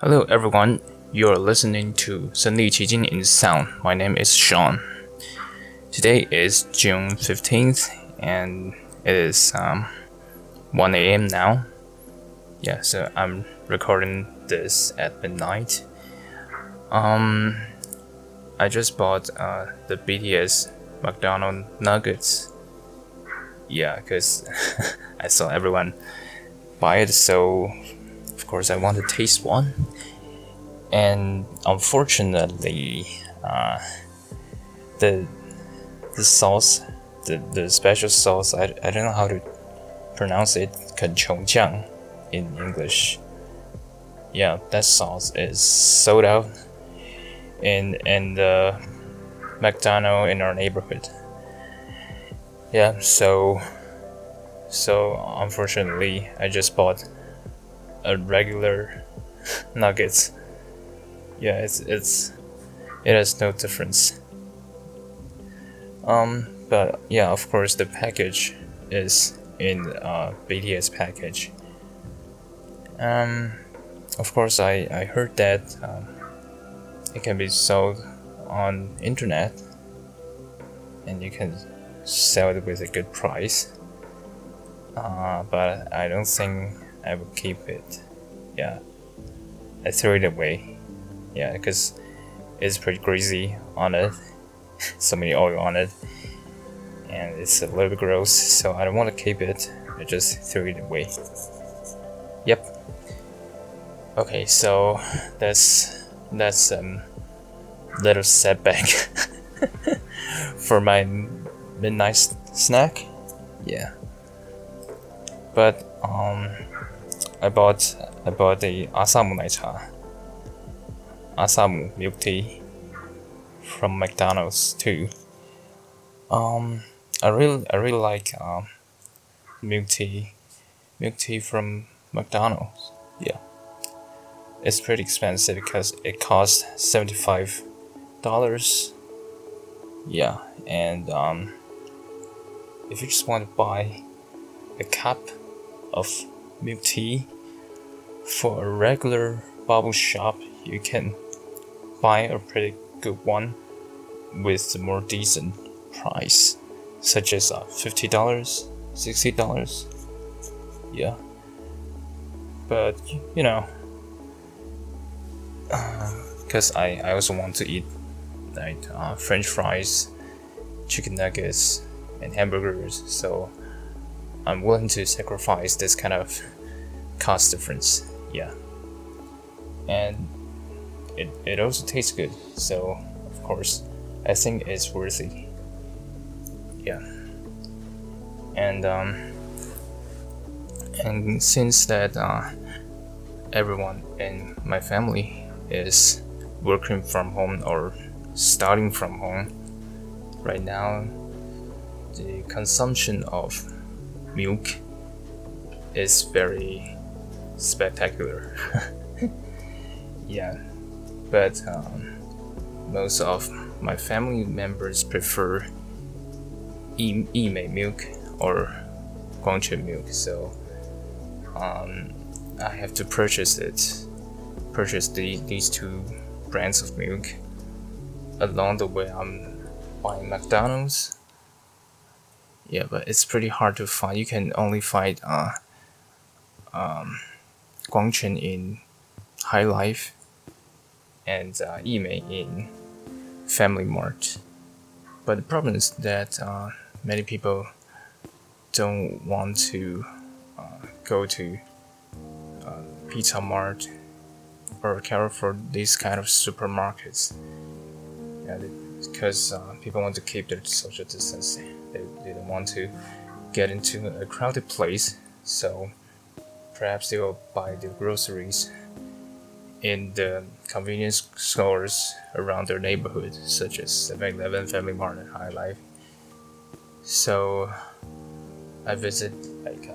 Hello everyone, you're listening to Sanli Qijin in Sound. My name is Sean. Today is June 15th and it is 1 a.m. now. Yeah, so I'm recording this at midnight. I just bought the BTS McDonald's nuggets. Yeah, because I saw everyone buy it, so of course I want to taste one. And unfortunately, the sauce, the special sauce, I don't know how to pronounce it, Kanchongjiang in English. Yeah, that sauce is sold out in the McDonald's in our neighborhood. Yeah, so unfortunately, I just bought a regular nuggets. Yeah, it has no difference. But yeah, of course the package is in BTS package. Of course I heard that it can be sold on internet and you can sell it with a good price, but I don't think I would keep it. Yeah, I threw it away. Yeah, because it's pretty greasy on it, so many oil on it, and it's a little bit gross, so I don't want to keep it. I just threw it away. Yep. Okay, so that's little setback for my midnight snack. Yeah, but I bought the Asamu Nai Cha, Asamu milk tea from McDonald's too. I really like milk tea from McDonald's. Yeah, it's pretty expensive because it costs $75. Yeah, and if you just want to buy a cup of milk tea for a regular bubble shop, you can buy a pretty good one with a more decent price, such as $50, $60. Yeah, but you know, because I also want to eat like French fries, chicken nuggets, and hamburgers, so I'm willing to sacrifice this kind of cost difference. Yeah, and it also tastes good, so of course I think it's worth it. Yeah, and since that everyone in my family is working from home or starting from home right now, the consumption of milk is very spectacular. Yeah, but most of my family members prefer Yimei milk or Guangcheng milk, so I have to purchase these two brands of milk. Along the way, I'm buying McDonald's. Yeah, but it's pretty hard to find. You can only find Guangcheng in Hi-Life and Yimei in Family Mart. But the problem is that many people don't want to go to Pizza Mart or care for these kind of supermarkets. Yeah, because people want to keep their social distance. They don't want to get into a crowded place, so perhaps they will buy their groceries in the convenience stores around their neighborhood, such as 7-Eleven, Family Mart, and Hi-Life. So I visit like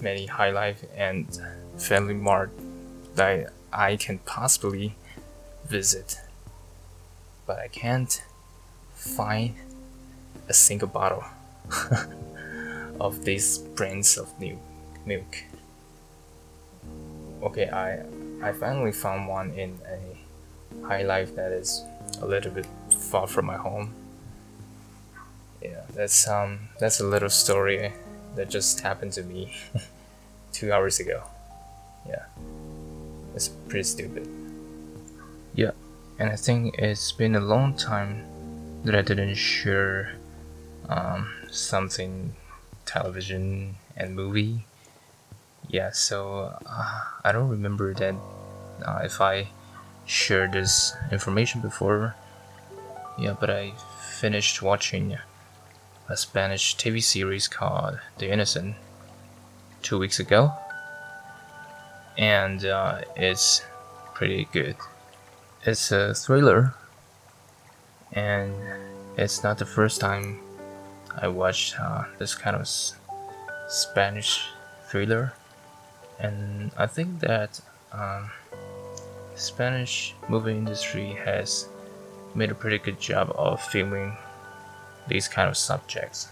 many Hi-Life and Family Mart that I can possibly visit, but I can't find a single bottle of these brands of milk. okay, I finally found one in a Hi-Life that is a little bit far from my home. Yeah, that's a little story that just happened to me 2 hours ago. Yeah, it's pretty stupid. Yeah, and I think it's been a long time that I didn't share something television and movie. Yeah, so I don't remember that if I shared this information before. Yeah, but I finished watching a Spanish TV series called The Innocent 2 weeks ago, and it's pretty good. It's a thriller, and it's not the first time I watched this kind of Spanish thriller, and I think that Spanish movie industry has made a pretty good job of filming these kind of subjects.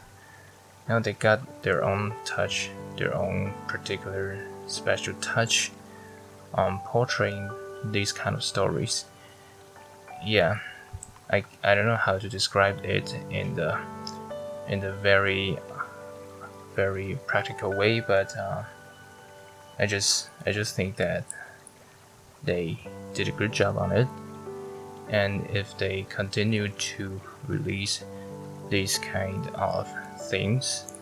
Now they got their own touch, their own particular special touch on portraying these kind of stories. Yeah, I don't know how to describe it in the very, very practical way, but I just think that they did a good job on it, and if they continue to release these kind of things,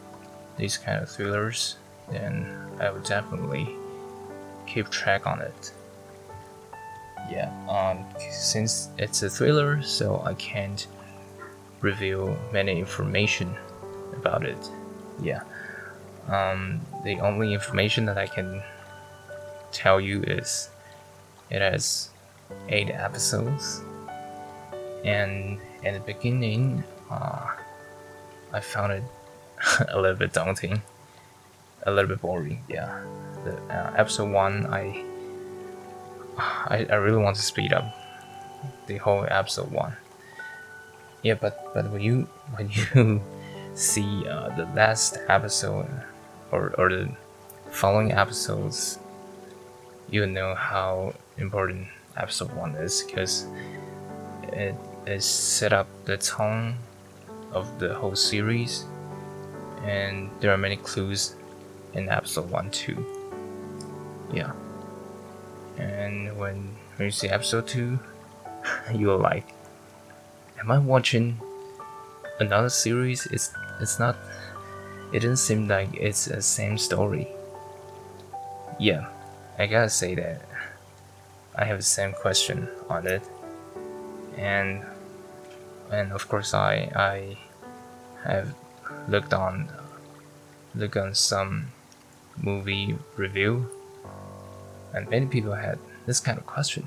these kind of thrillers, then I will definitely keep track on it. Yeah, since it's a thriller, so I can't reveal many information about it. Yeah, the only information that I can tell you is it has 8 episodes, and in the beginning I found it a little bit daunting, a little bit boring. Yeah, the episode 1, I really want to speed up the whole episode 1. Yeah, but when you see the last episode or the following episodes, you know how important episode 1 is, because it is set up the tone of the whole series, and there are many clues in episode 1 too. Yeah, and when you see episode 2, you're like, am I watching another series? It's not, it didn't seem like it's the same story. Yeah, I gotta say that I have the same question on it, and of course I have looked on some movie review, and many people had this kind of question,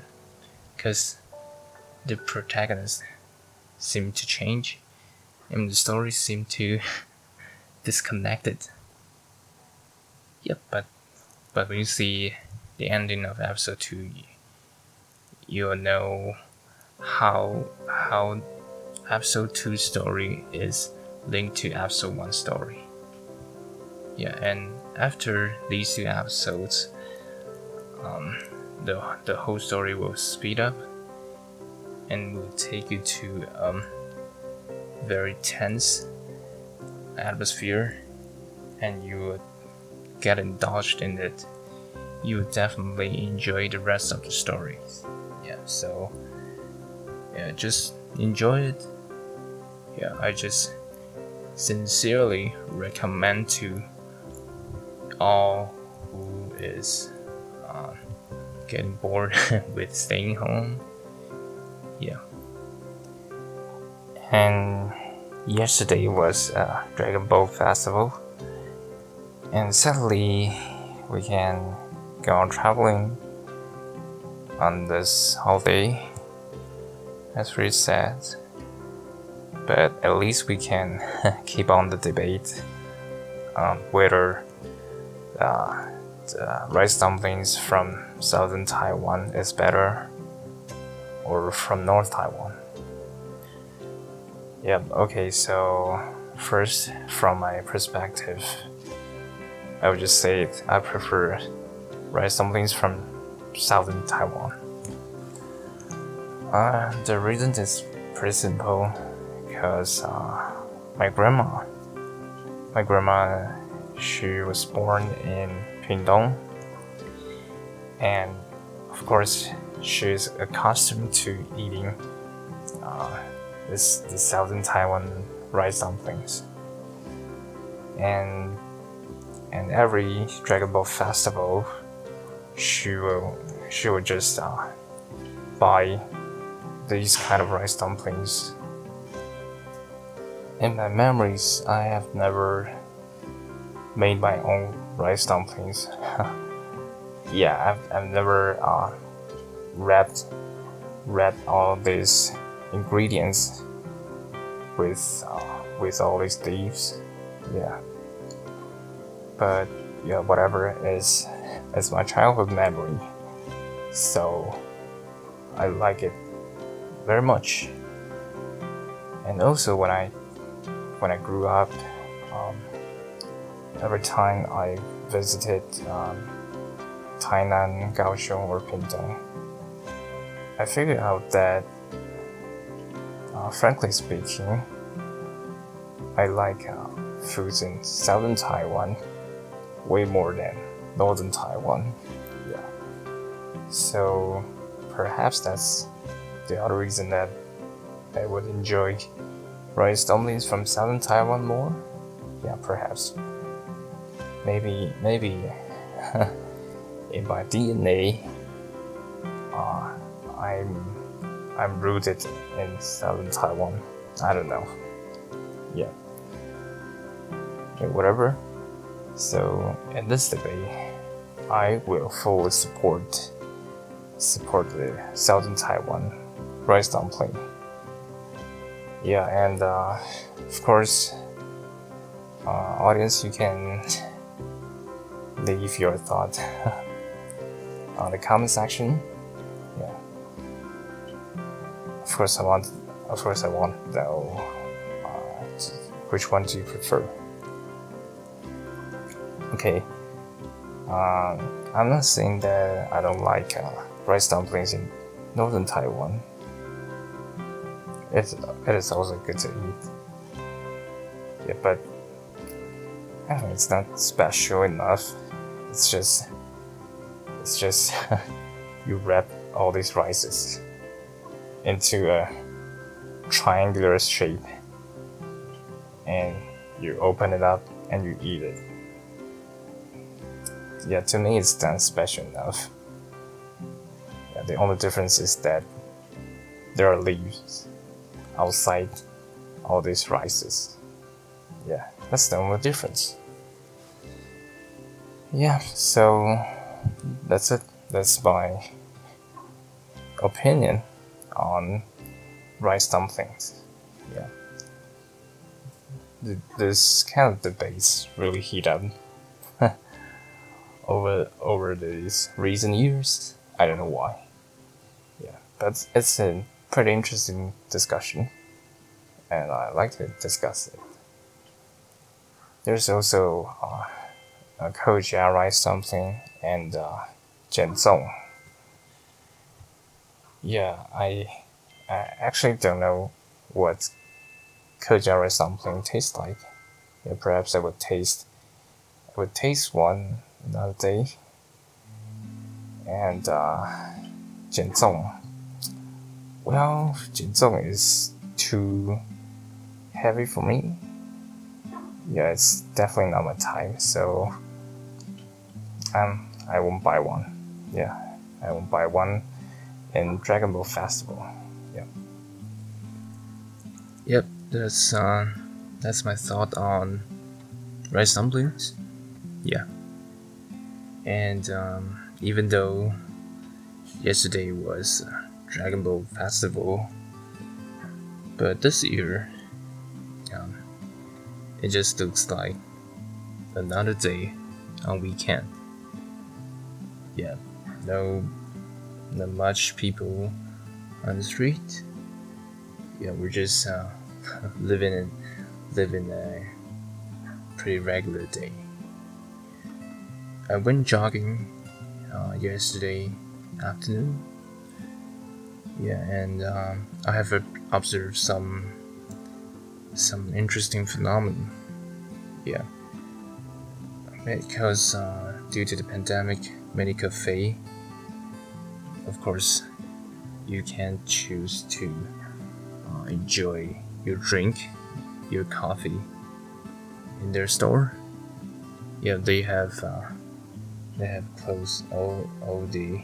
because the protagonist seemed to change and the story seemed to disconnect it. Yep, but when you see the ending of episode 2, you'll know how episode 2 story is linked to episode 1 story. Yeah, and after these 2 episodes, the whole story will speed up and will take you to very tense atmosphere, and you will get indulged in it. You will definitely enjoy the rest of the story. Yeah, so yeah, just enjoy it. Yeah, I just sincerely recommend to all who is getting bored with staying home. Yeah. And yesterday was Dragon Ball Festival, and suddenly we can go on traveling on this holiday. That's really sad, but at least we can keep on the debate on whether the rice dumplings from southern Taiwan is better or from north Taiwan. Yep, okay, so first, from my perspective, I would just say I prefer rice dumplings from southern Taiwan. The reason is pretty simple, because my grandma, she was born in Pingtung, and of course she's accustomed to eating the southern Taiwan rice dumplings. And every Dragon Ball festival, she will just buy these kind of rice dumplings. In my memories, I have never made my own rice dumplings. Yeah, I've never wrapped all these ingredients with all these leaves. Yeah. But yeah, whatever is my childhood memory, so I like it very much. And also when I grew up, every time I visited Tainan, Kaohsiung, or Pingtung, I figured out that, frankly speaking, I like foods in southern Taiwan way more than northern Taiwan. Yeah. So perhaps that's the other reason that I would enjoy rice dumplings from southern Taiwan more. Yeah, perhaps. Maybe in my DNA, I'm rooted in southern Taiwan. I don't know. Yeah. Okay, whatever. So in this debate, I will fully support the southern Taiwan rice dumpling. Yeah, and of course, audience, you can leave your thought on the comment section. Yeah. Of course, I want to know which one do you prefer. Okay. I'm not saying that I don't like rice dumplings in northern Taiwan. It is also good to eat. Yeah, but I don't know, it's not special enough. It's just you wrap all these rices into a triangular shape, and you open it up and you eat it. Yeah, to me it's not special enough. Yeah, the only difference is that there are leaves outside all these rices. Yeah, that's the only difference. Yeah, so that's it. That's my opinion on rice dumplings. Yeah, this kind of debates really heat up over these recent years. I don't know why. Yeah, but it's a pretty interesting discussion, and I like to discuss it. There's also a Kojia rice dumpling and Jianzong. Yeah, I actually don't know what Kojia rice dumpling tastes like. Yeah, perhaps I would taste one another day. And Jianzong. Well, Jianzong is too heavy for me. Yeah, it's definitely not my type, so I won't buy one. Yeah, I won't buy one in Dragon Ball Festival. Yeah. Yep, that's my thought on rice dumplings. Yeah. And even though yesterday was Dragon Ball Festival, but this year, it just looks like another day on weekend. Yeah, not much people on the street. Yeah, we're just living a pretty regular day. I went jogging yesterday afternoon. Yeah, and I have observed some interesting phenomenon. Yeah, because due to the pandemic, many cafe, of course, you can choose to enjoy your drink, your coffee in their store. Yeah, they have closed all the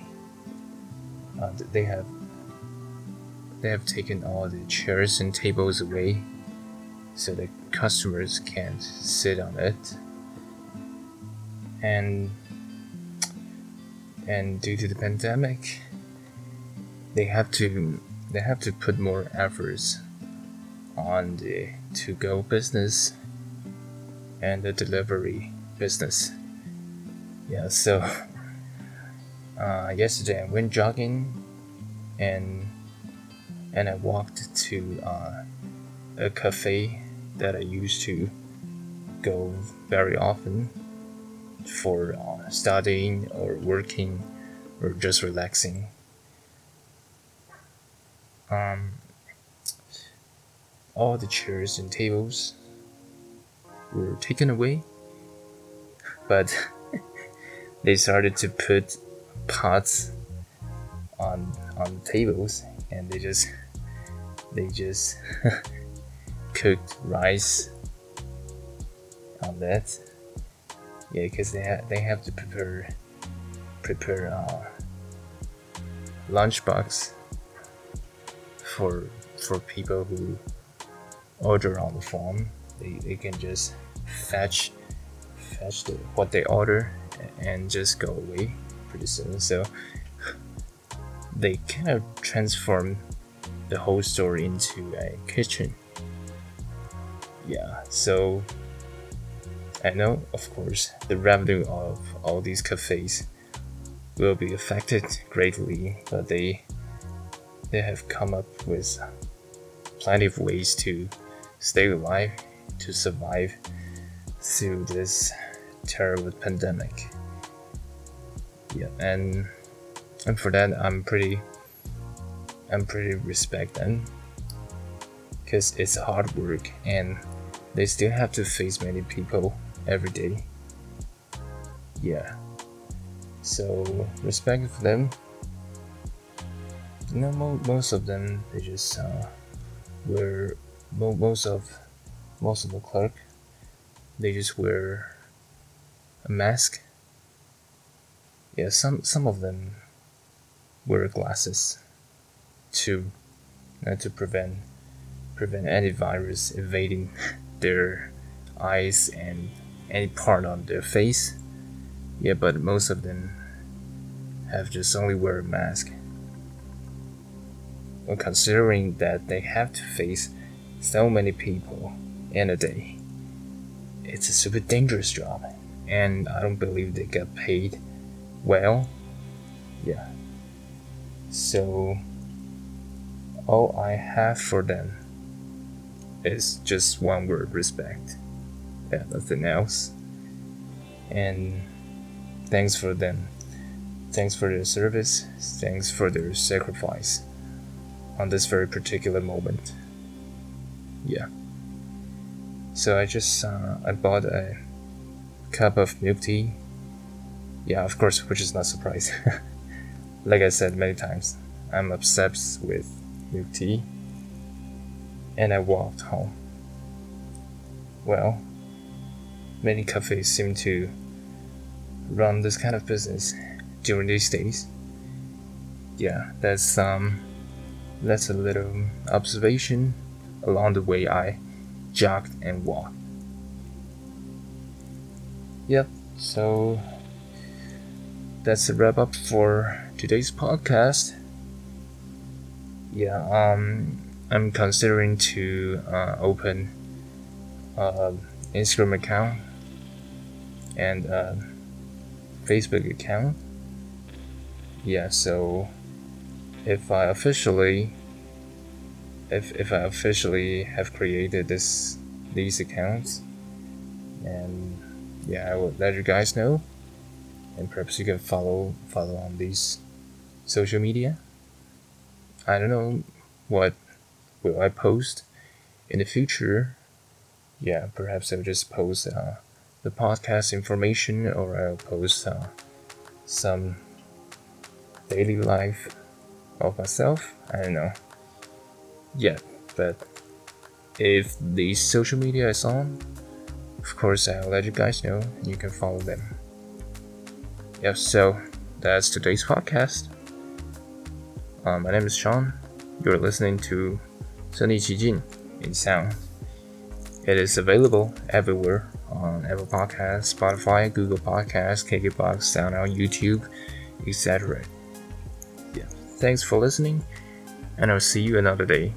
they have taken all the chairs and tables away, so that customers can't sit on it. And due to the pandemic, they have to put more efforts on the to-go business and the delivery business. Yeah, so yesterday I went jogging, and I walked to a cafe that I used to go very often for studying or working or just relaxing. All the chairs and tables were taken away, but they started to put pots on tables, and they just cooked rice on that. Yeah, because they have to prepare lunchbox for people who order on the phone. They can just fetch what they order and just go away pretty soon. So they kind of transformed the whole store into a kitchen. Yeah, so I know, of course, the revenue of all these cafes will be affected greatly, but they have come up with plenty of ways to stay alive, to survive through this terrible pandemic. Yeah, and for that I'm pretty respect them, because it's hard work and they still have to face many people every day. Yeah, so respect for them. You know, most of them, they just wear most of the clerk, they just wear a mask. Yeah, some of them wear glasses to prevent any virus invading their eyes and any part on their face. Yeah, but most of them have just only wear a mask. Well, considering that they have to face so many people in a day, it's a super dangerous job, and I don't believe they get paid well. Yeah, so all I have for them is just one word: respect. Yeah, nothing else. And thanks for them, thanks for their service, thanks for their sacrifice on this very particular moment. Yeah. So I just I bought a cup of milk tea. Yeah, of course, which is not surprising. Like I said many times, I'm obsessed with milk tea. And I walked home. Well, many cafes seem to run this kind of business during these days. Yeah, that's a little observation along the way I jogged and walked. Yep, so that's a wrap up for today's podcast. Yeah, I'm considering to open an Instagram account and a Facebook account. Yeah, so if I officially have created these accounts, and yeah, I will let you guys know, and perhaps you can follow on these social media. I don't know what will I post in the future. Yeah, perhaps I'll just post the podcast information, or I'll post some daily life of myself. I don't know. Yeah, but if the social media is on, of course I'll let you guys know and you can follow them. Yeah, so that's today's podcast. My name is Sean. You're listening to Sanli Qijin in sound. It is available everywhere on Apple Podcasts, Spotify, Google Podcasts, KKBox, SoundCloud, YouTube, etc. Yeah. Thanks for listening, and I'll see you another day.